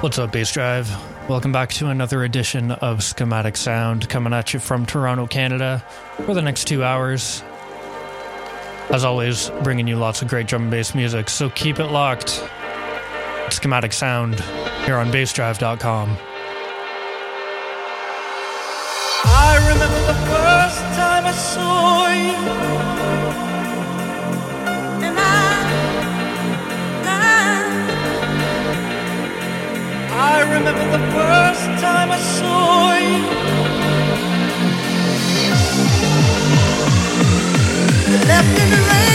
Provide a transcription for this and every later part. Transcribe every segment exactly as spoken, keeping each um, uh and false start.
What's up, Bass Drive? Welcome back to another edition of Schematic Sound, coming at you from Toronto, Canada, for the next two hours. As always, bringing you lots of great drum and bass music, so keep it locked. It's Schematic Sound here on Bass Drive dot com. I remember the first time I saw you, and I, I, I remember the first time I saw you, you left in the rain.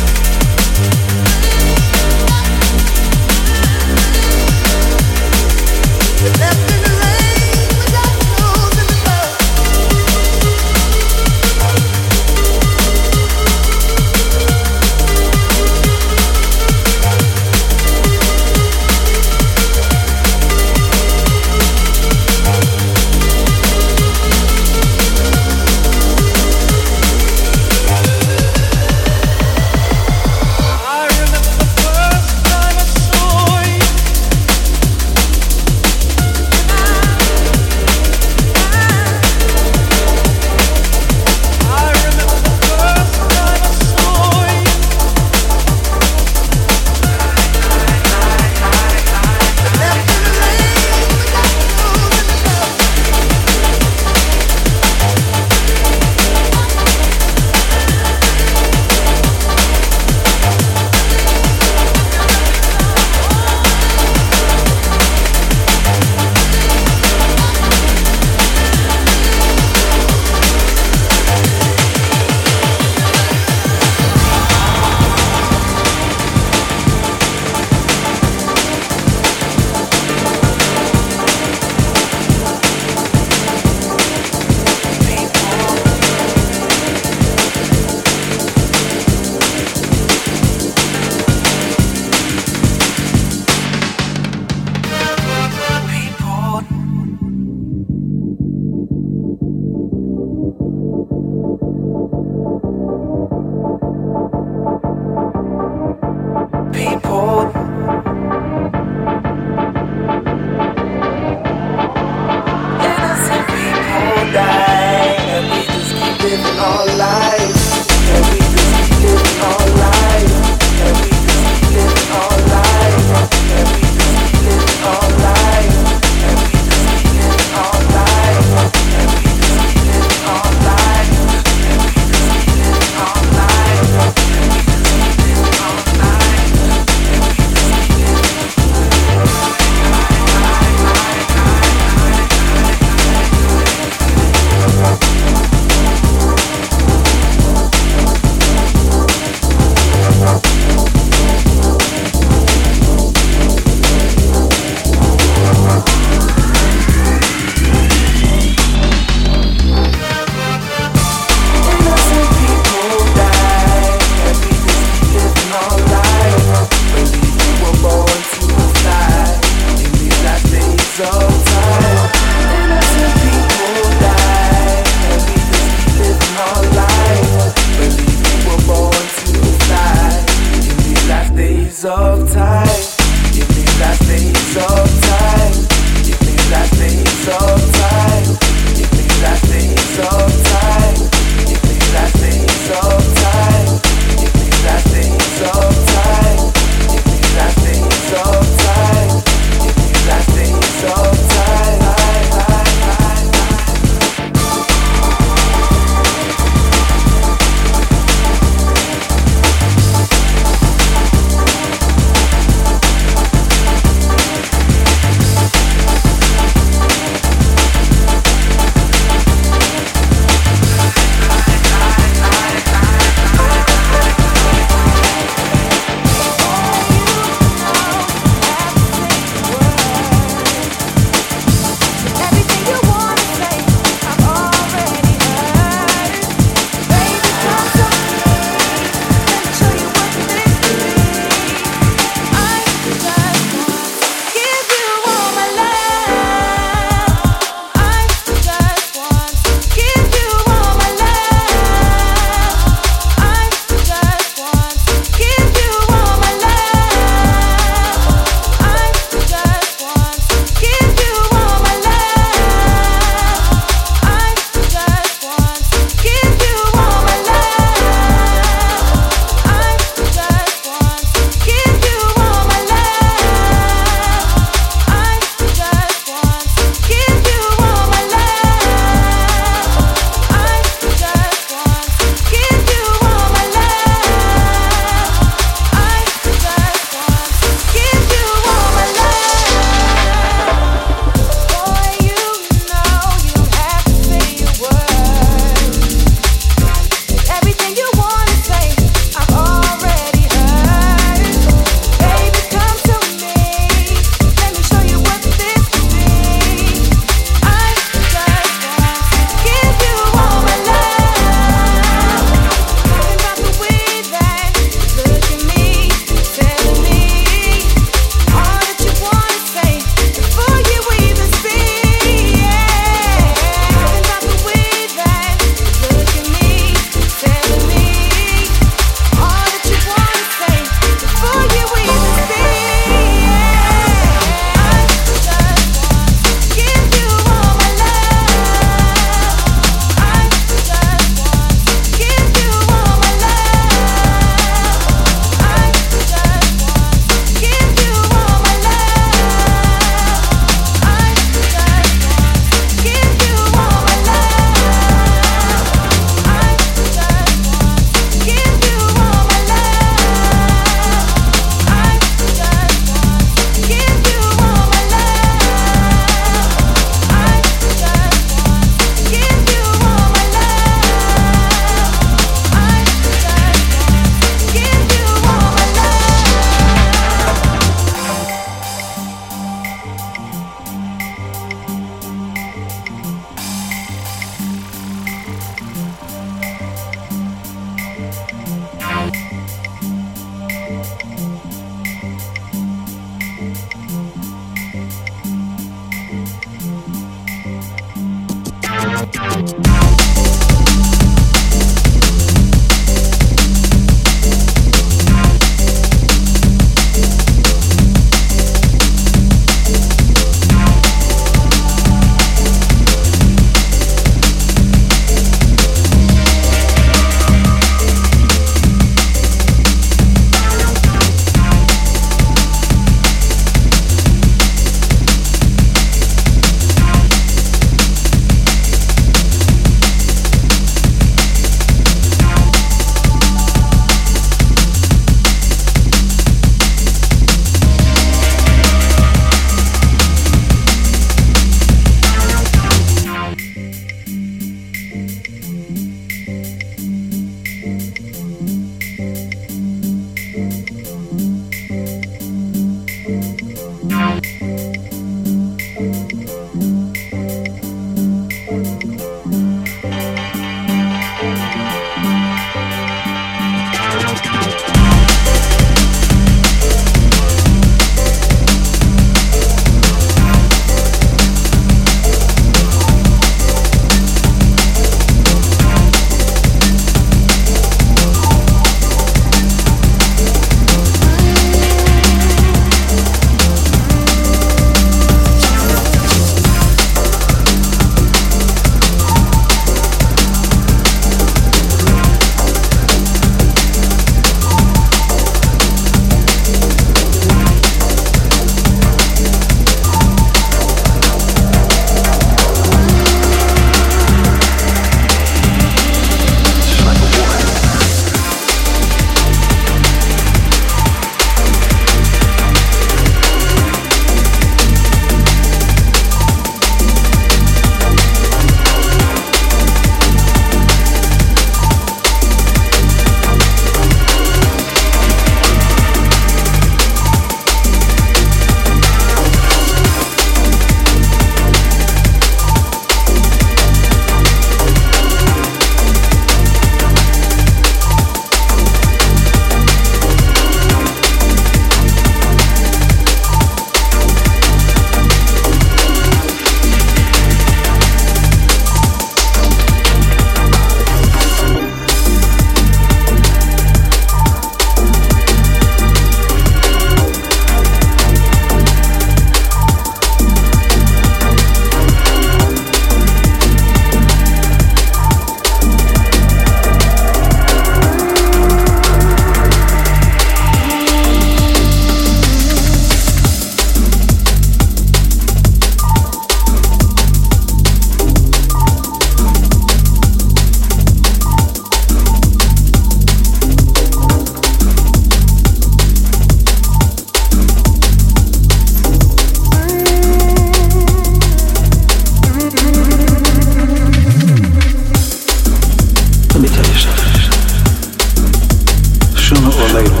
sooner or later,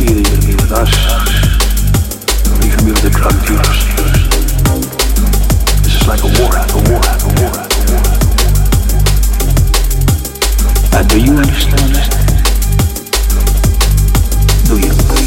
either you'll be with us or you can be with the drug dealers. This is like a war, a war, a war, a war. Now, do you understand that? Do you believe?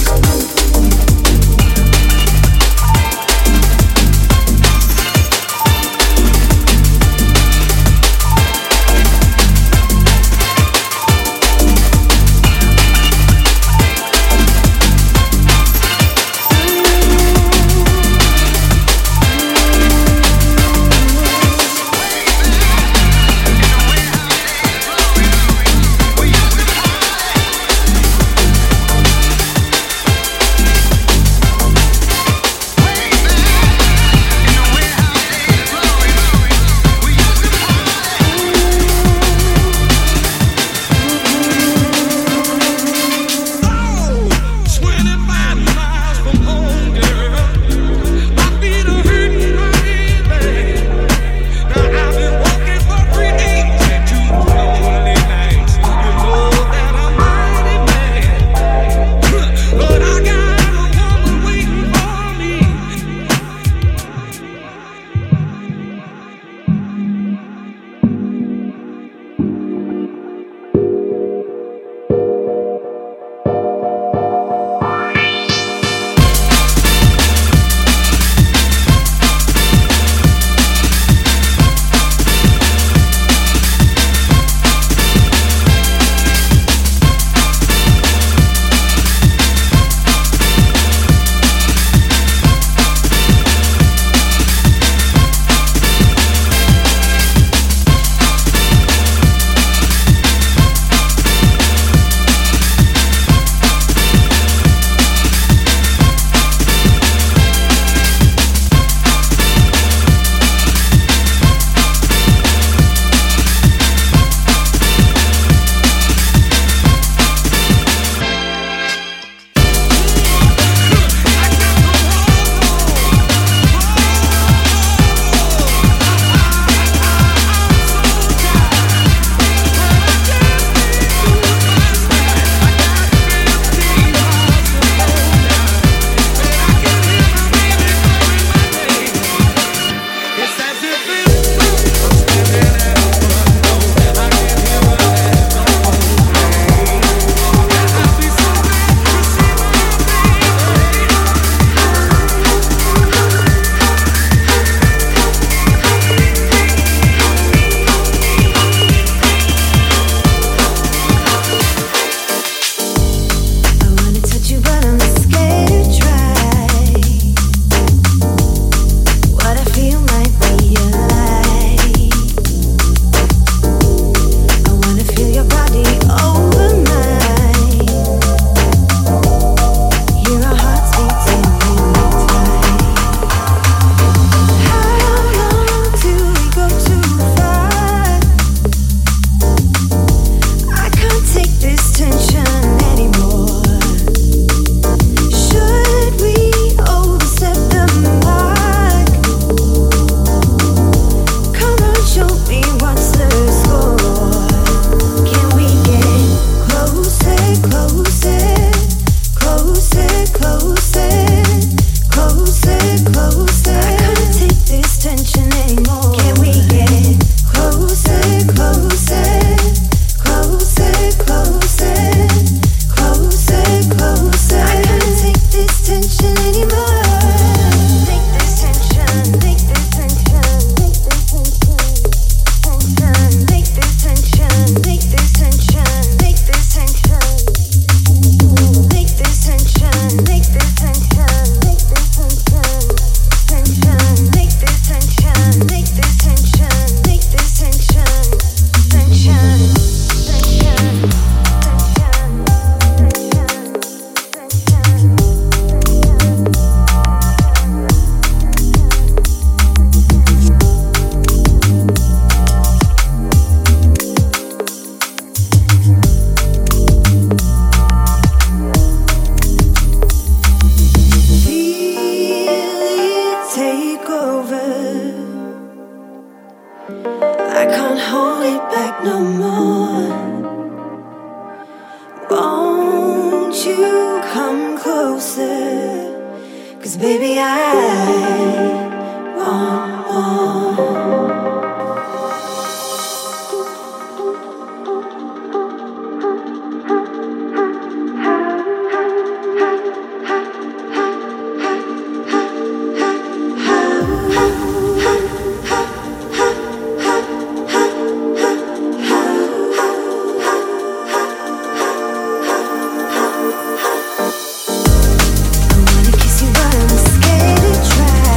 Baby, I want more. Try.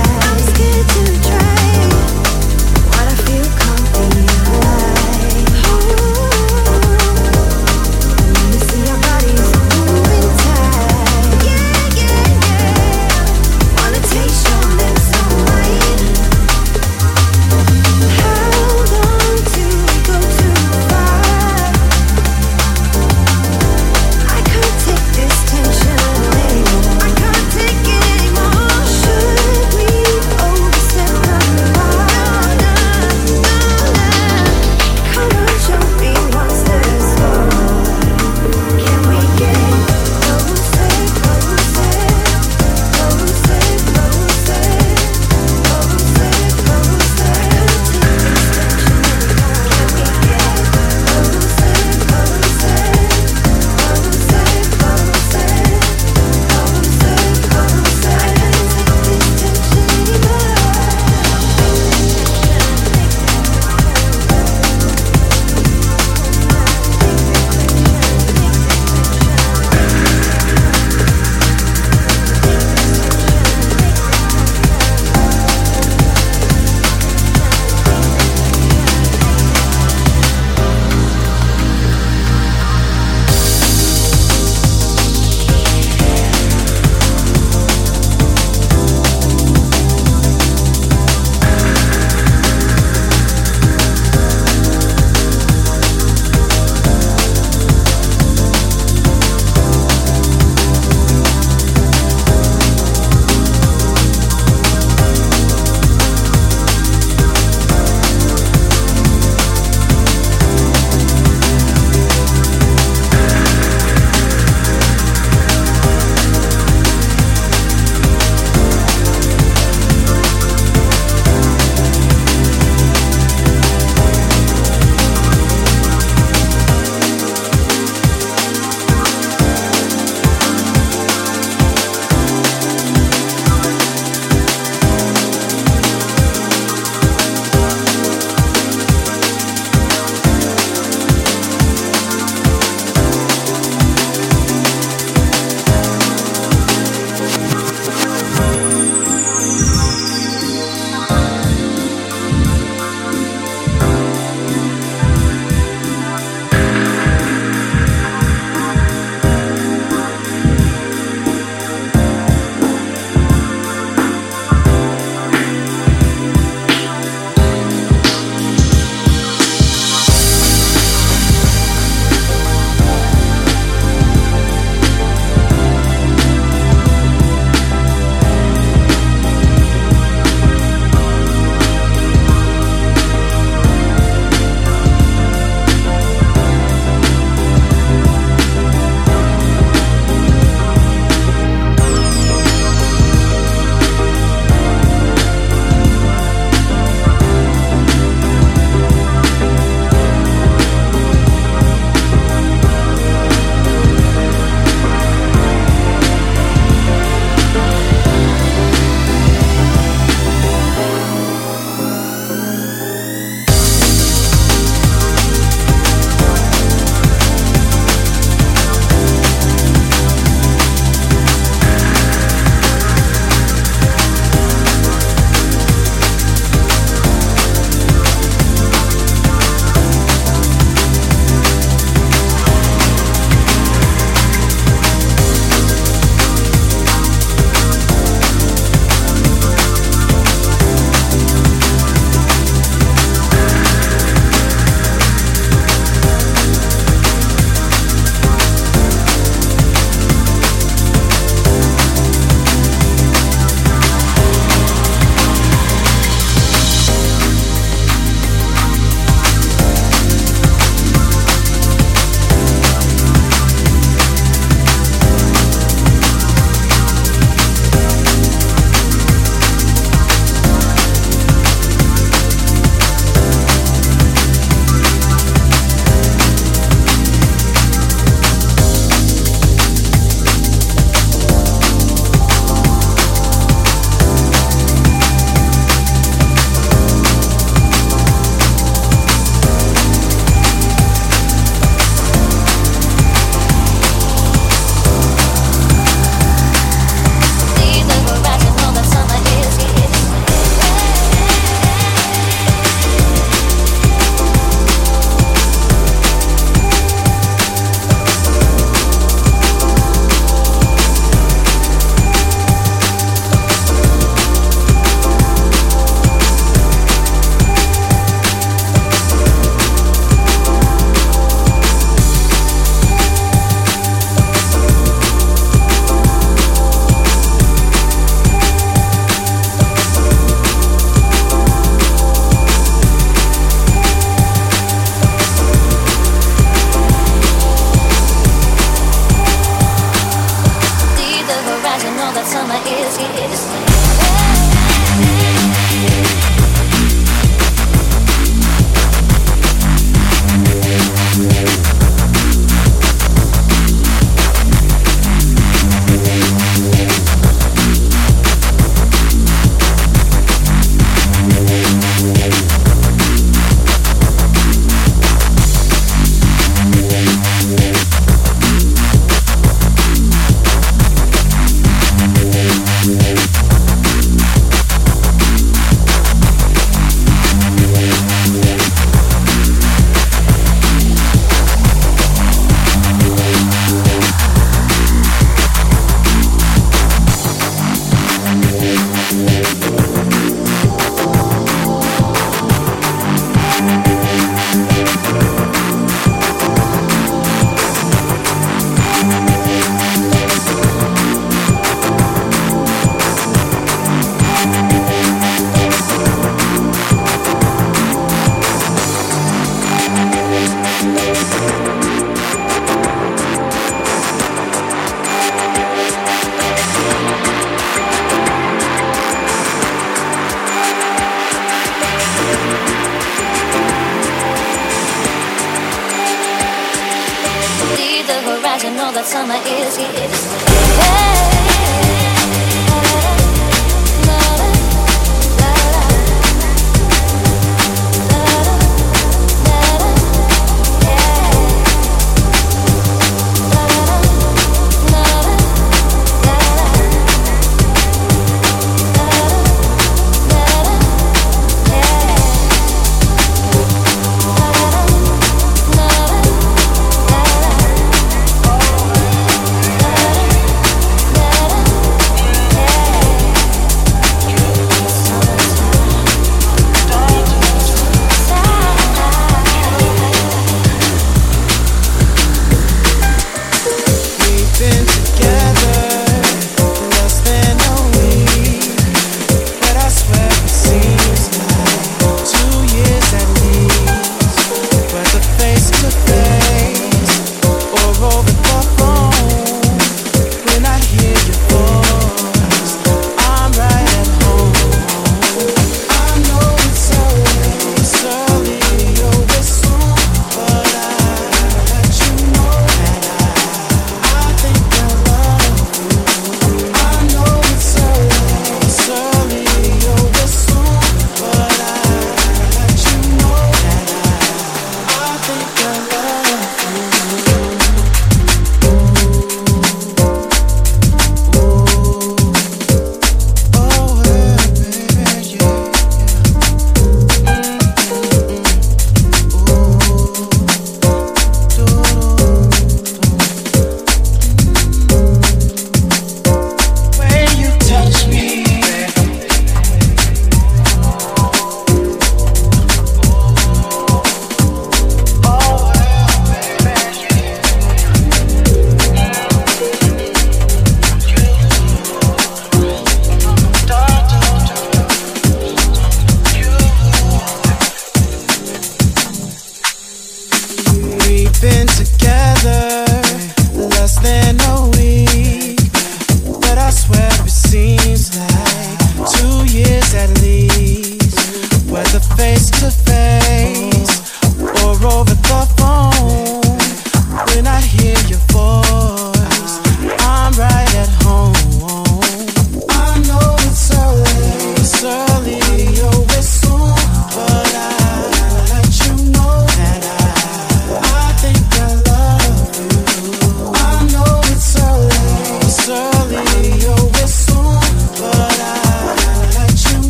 eyes, you know that summer is here. Hey.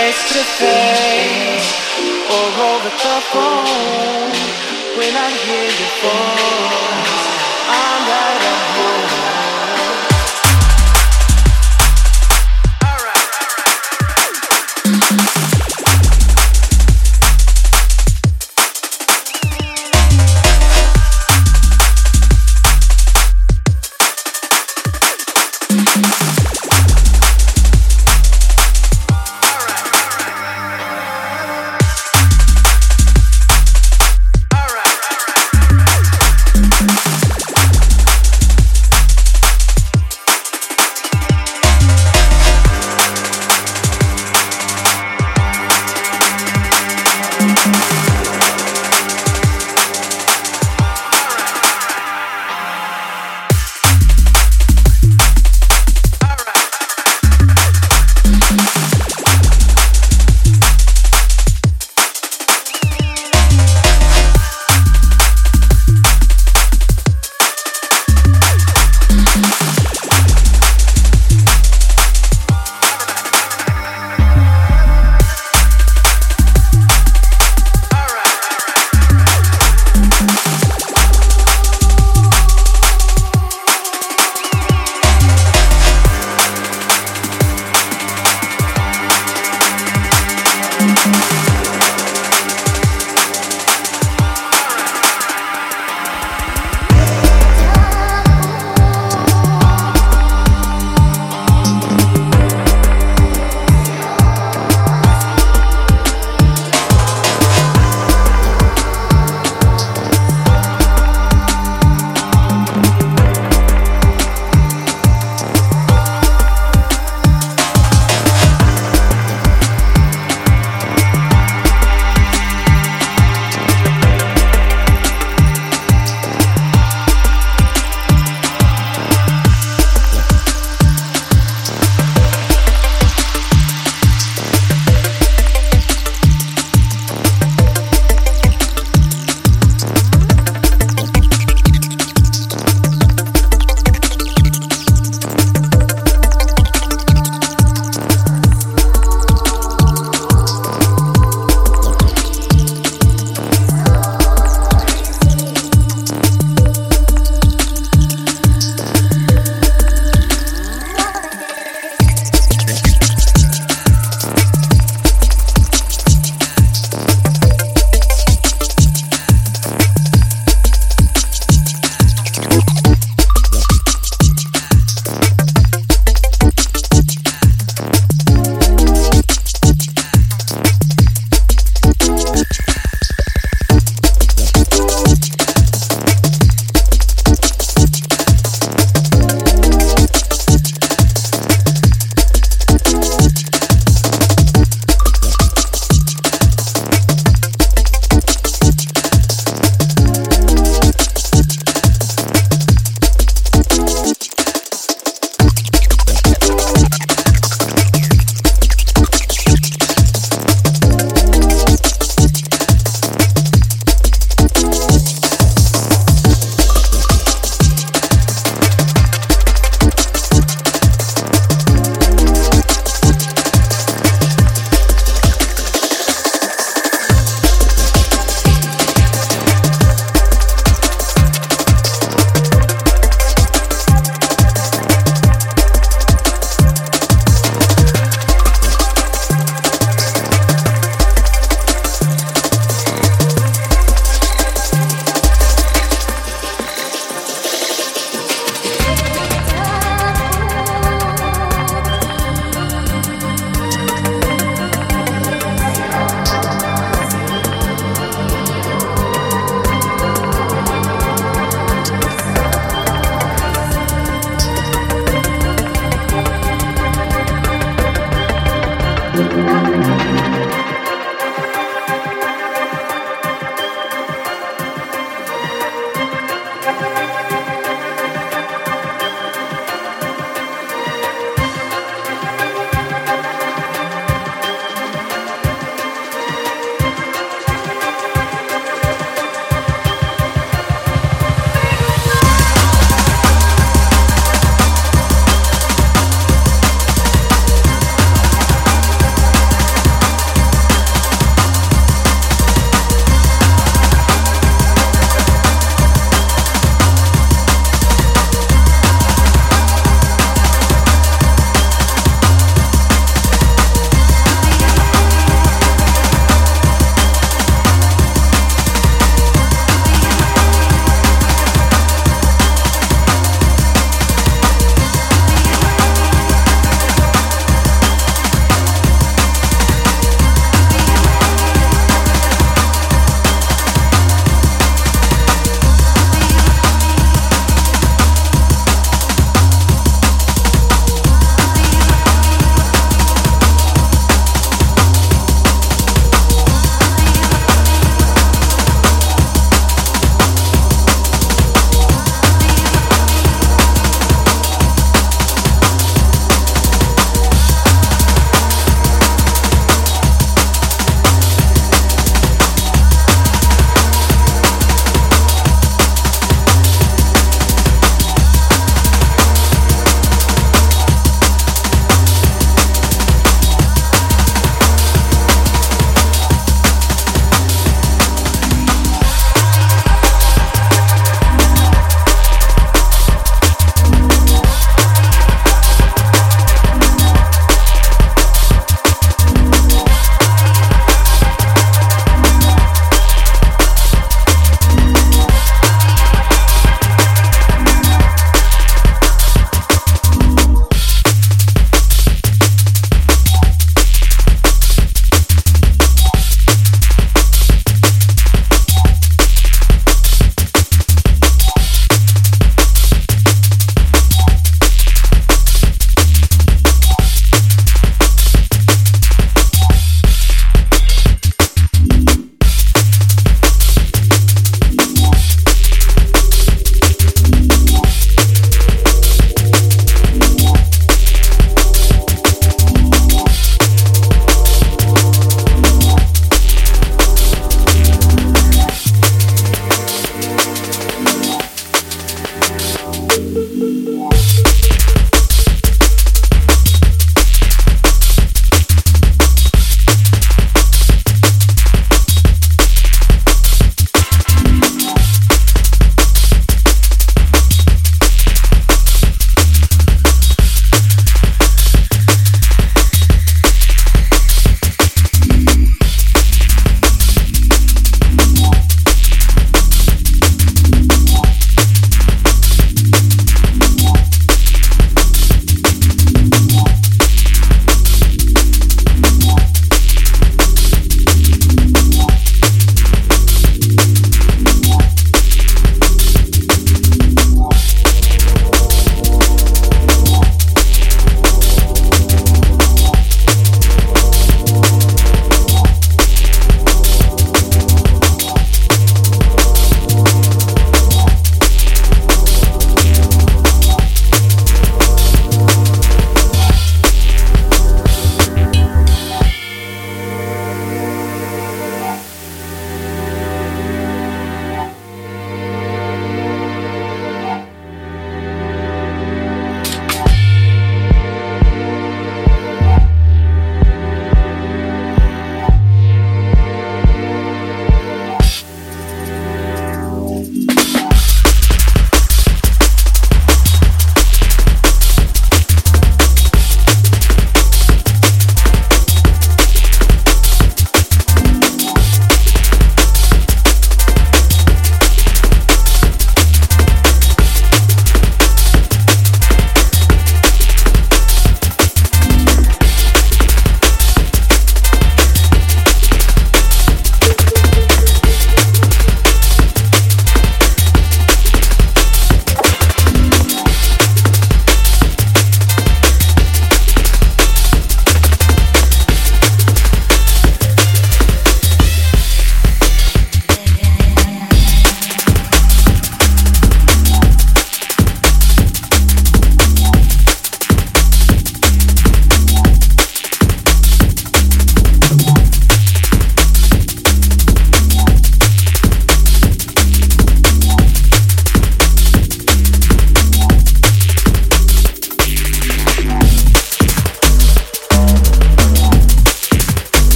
We'll be right back.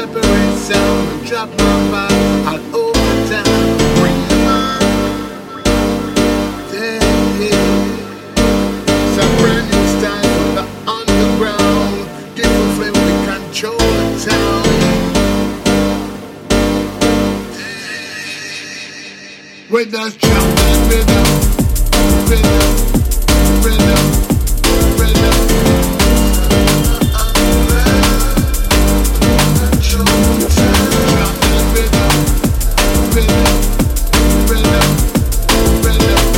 separate sound and drop my vibe out over time. With that jumping rhythm, rhythm, rhythm, rhythm. Jumping rhythm, rhythm, rhythm, rhythm, rhythm,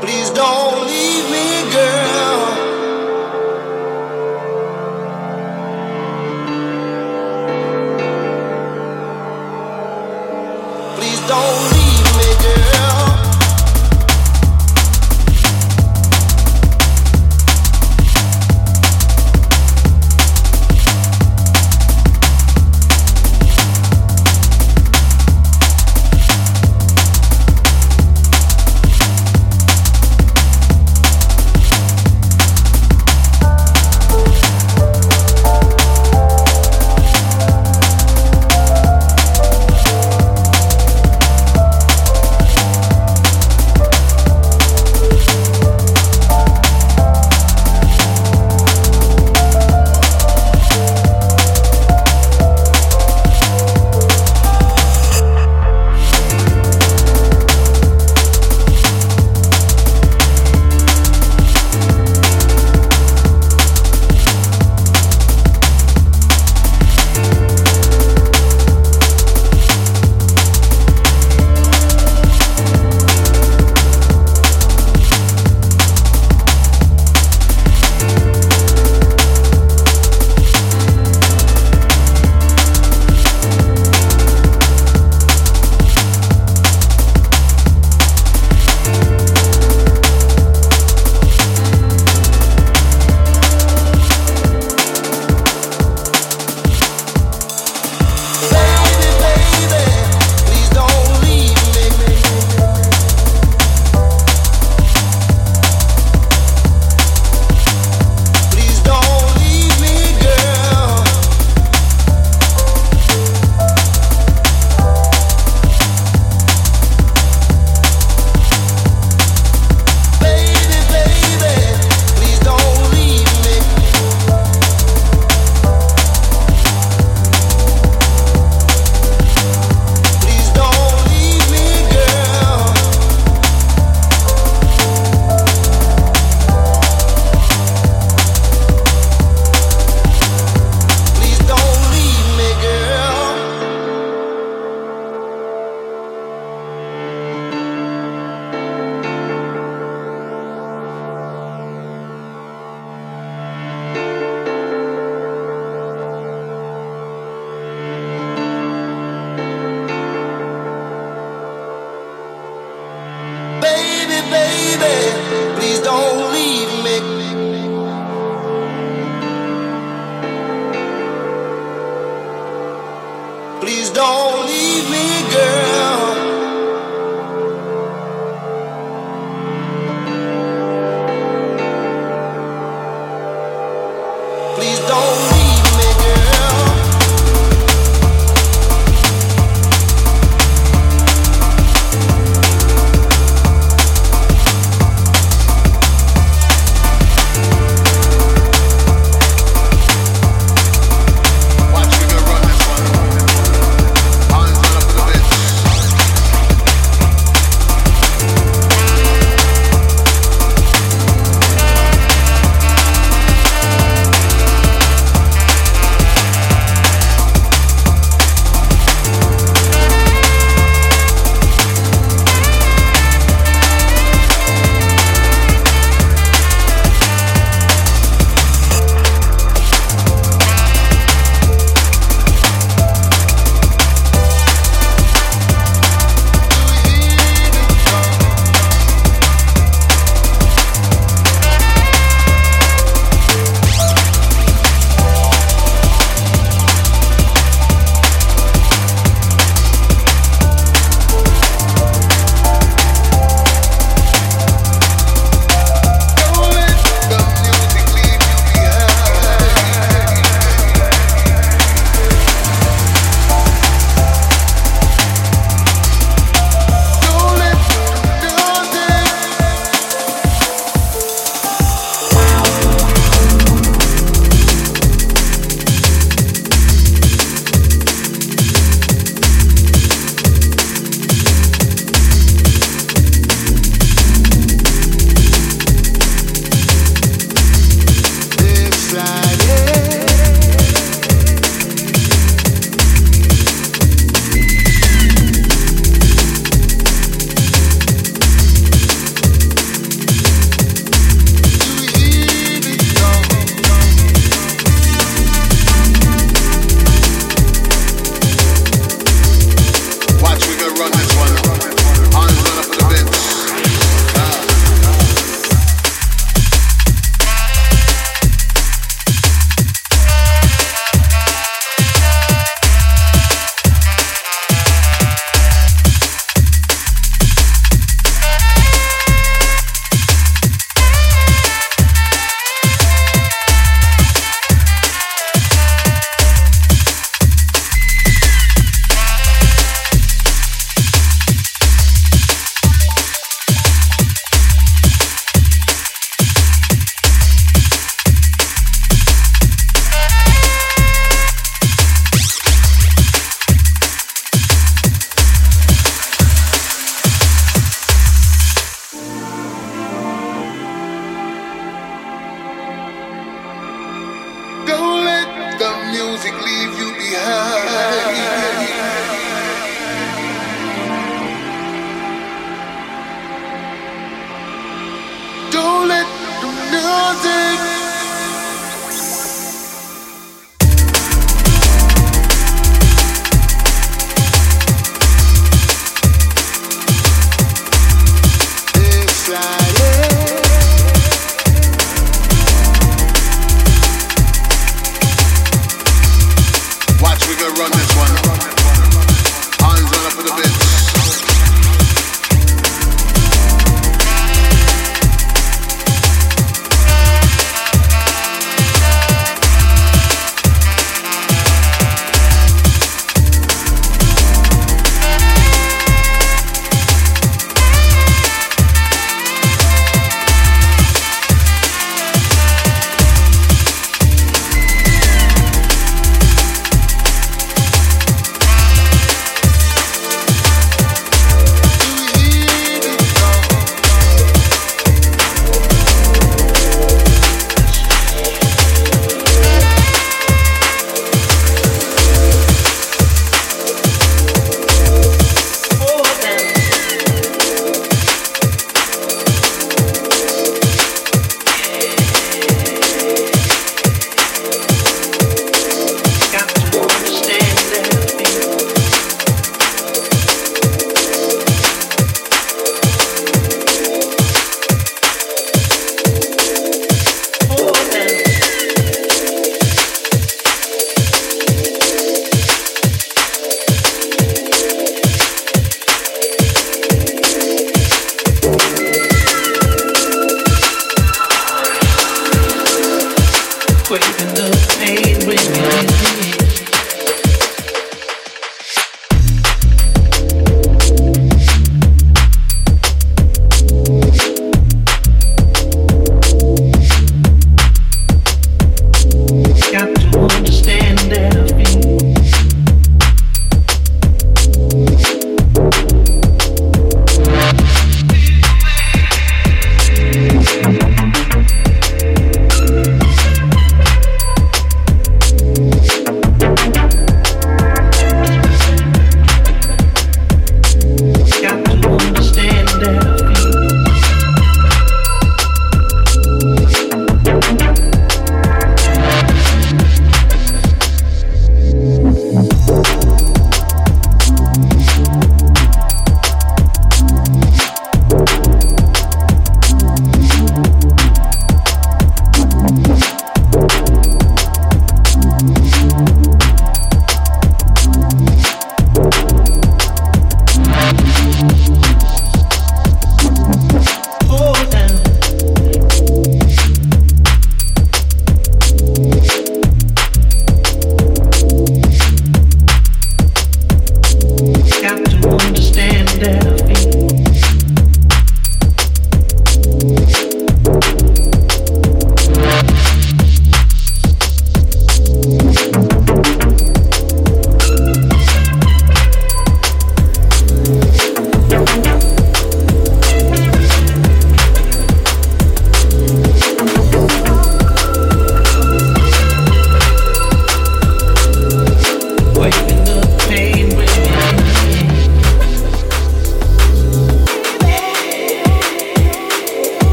Please don't leave me, girl. Please don't leave me, girl.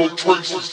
no traces.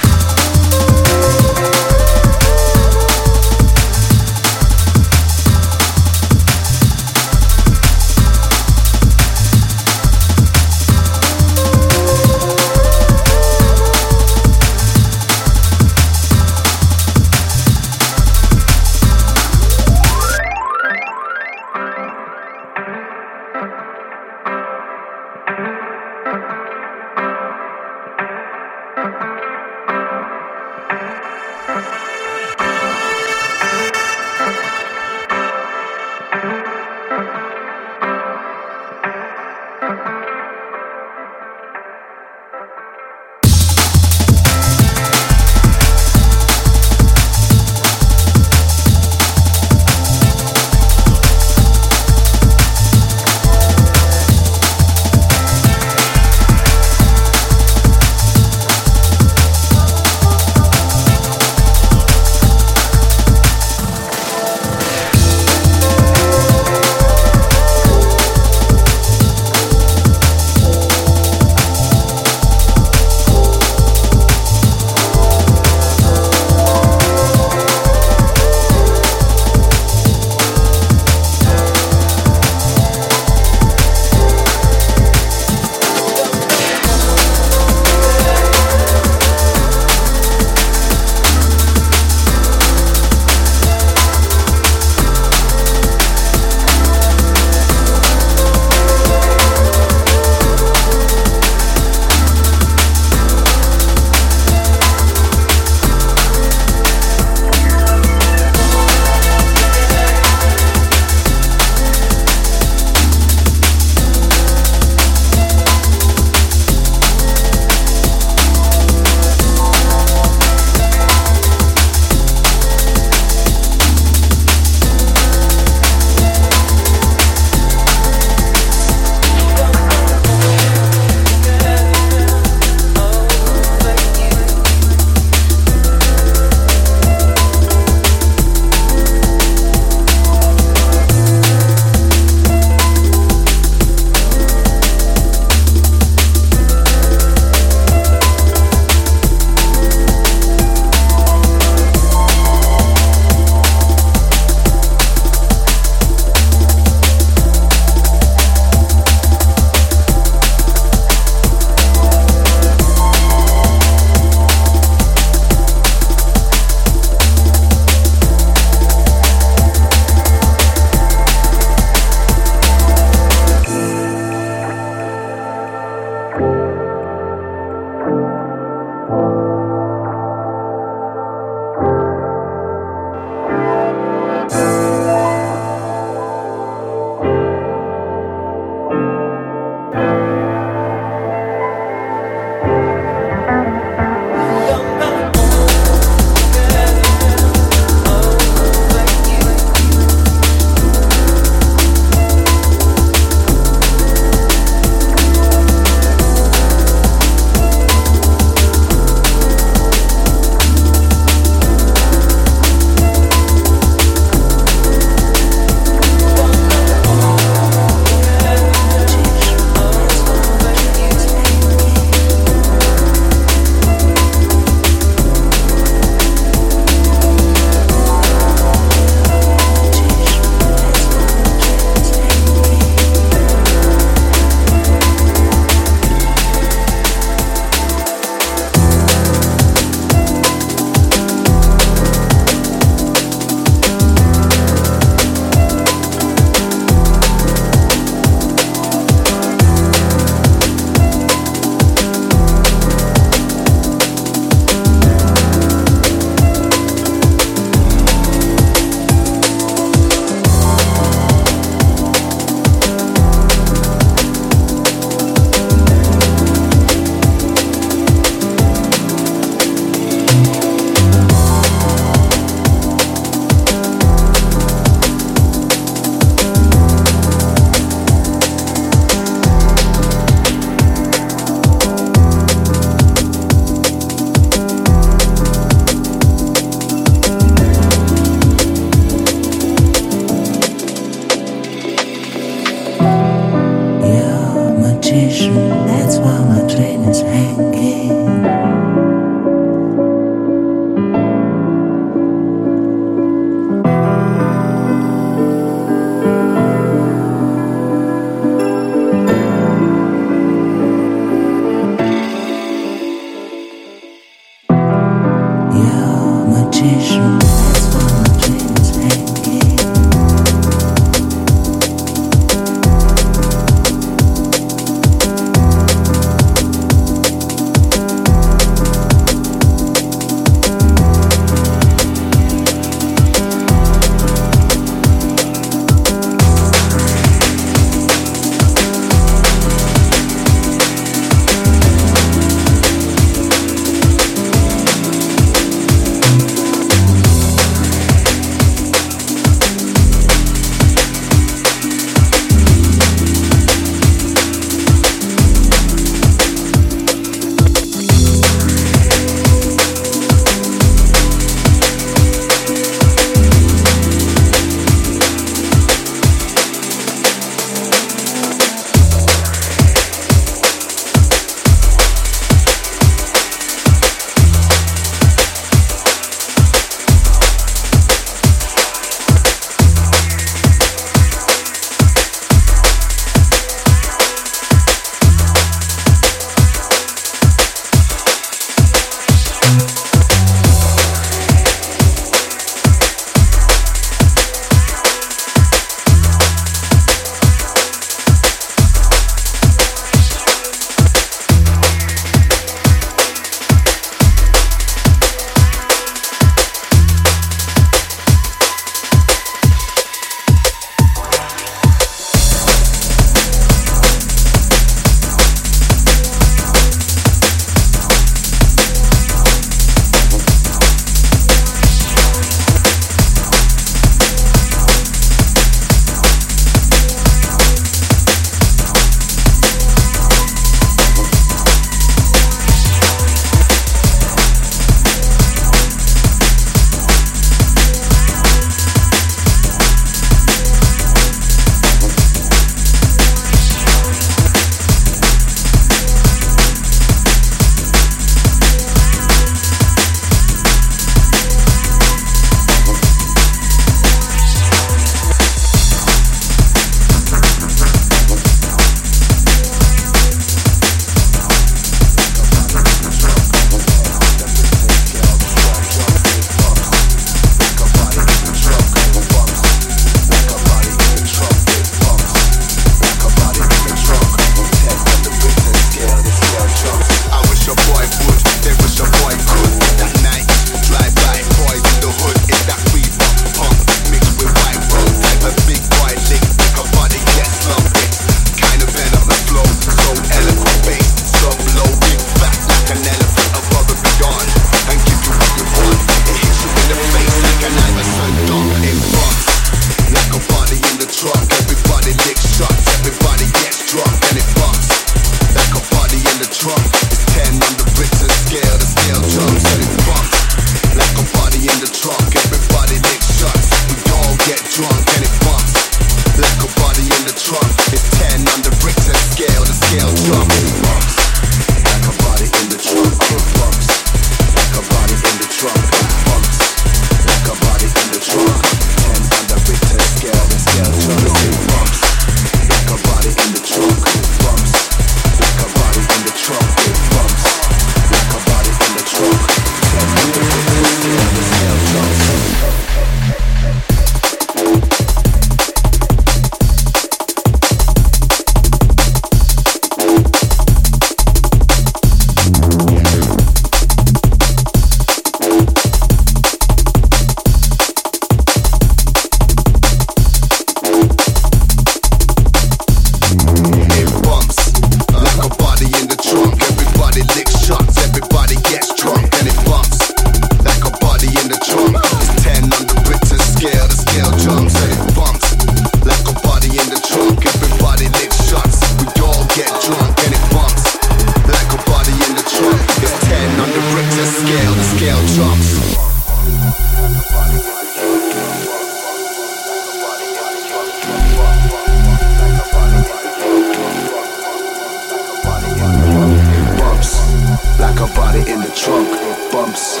body in the trunk, it bumps.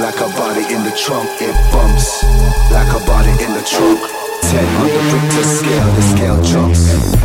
Like a body in the trunk, it bumps. Like a body in the trunk. Ten on the Richter scale, the scale jumps.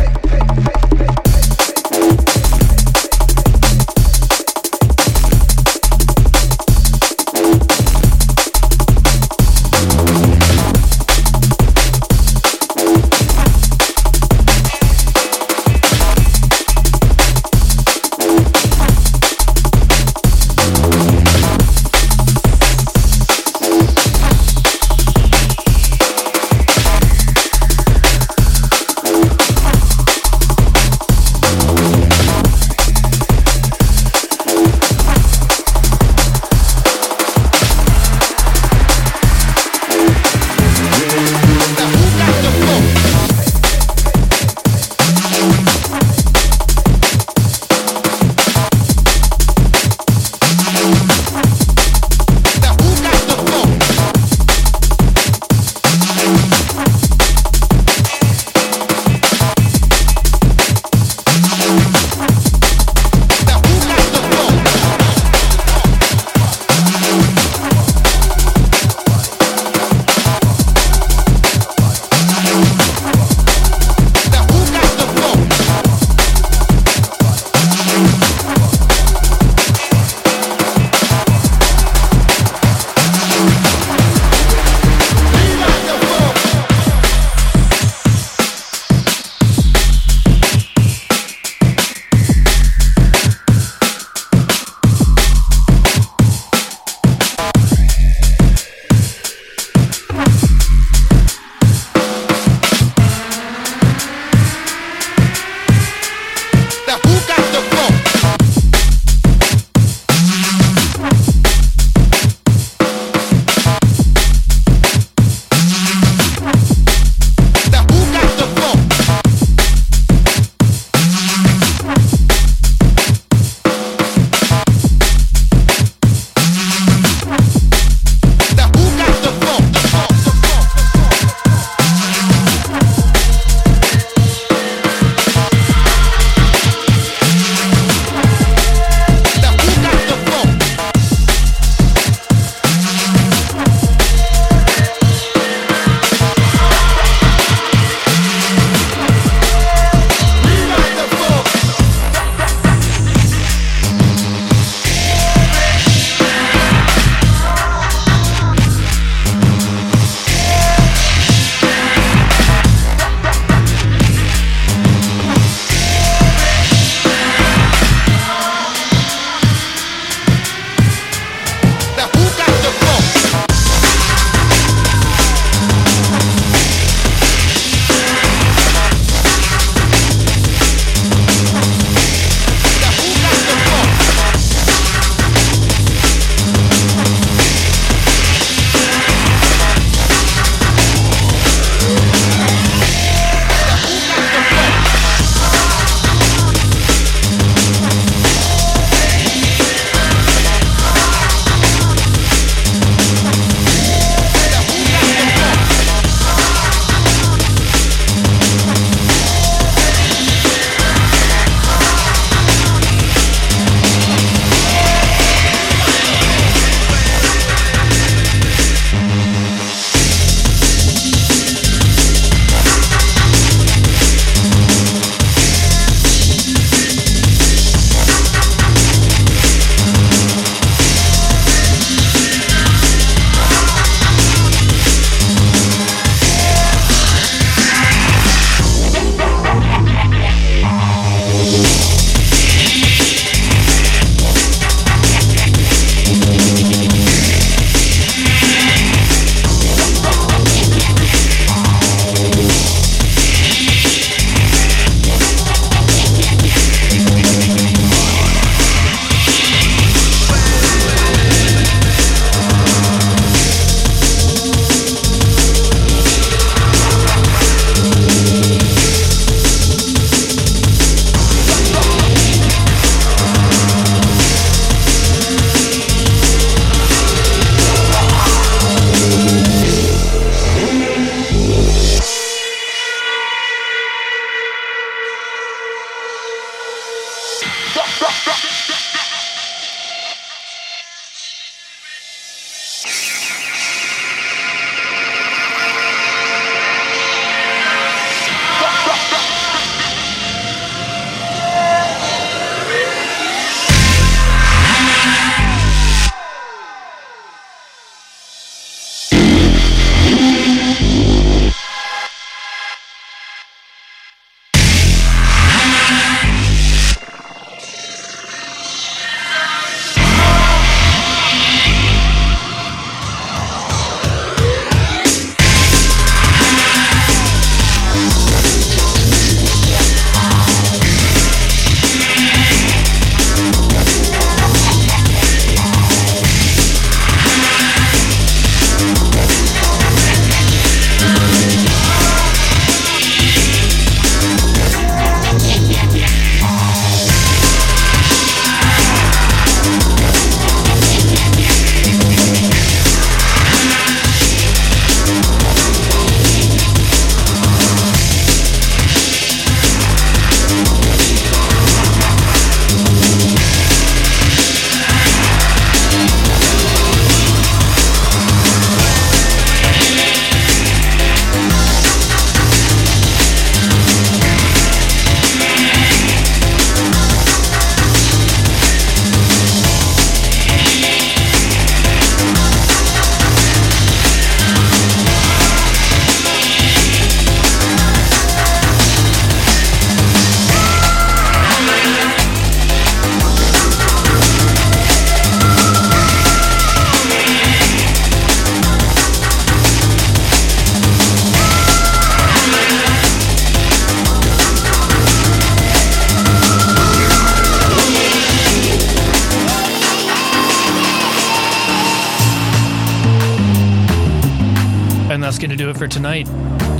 that's going to do it for tonight.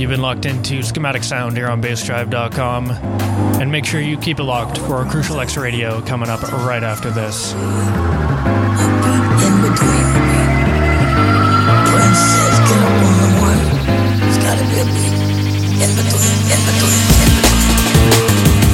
You've been locked into Schematic Sound here on Bass Drive dot com. And make sure you keep it locked for our Crucial X Radio coming up right after this. In between, in between, in between.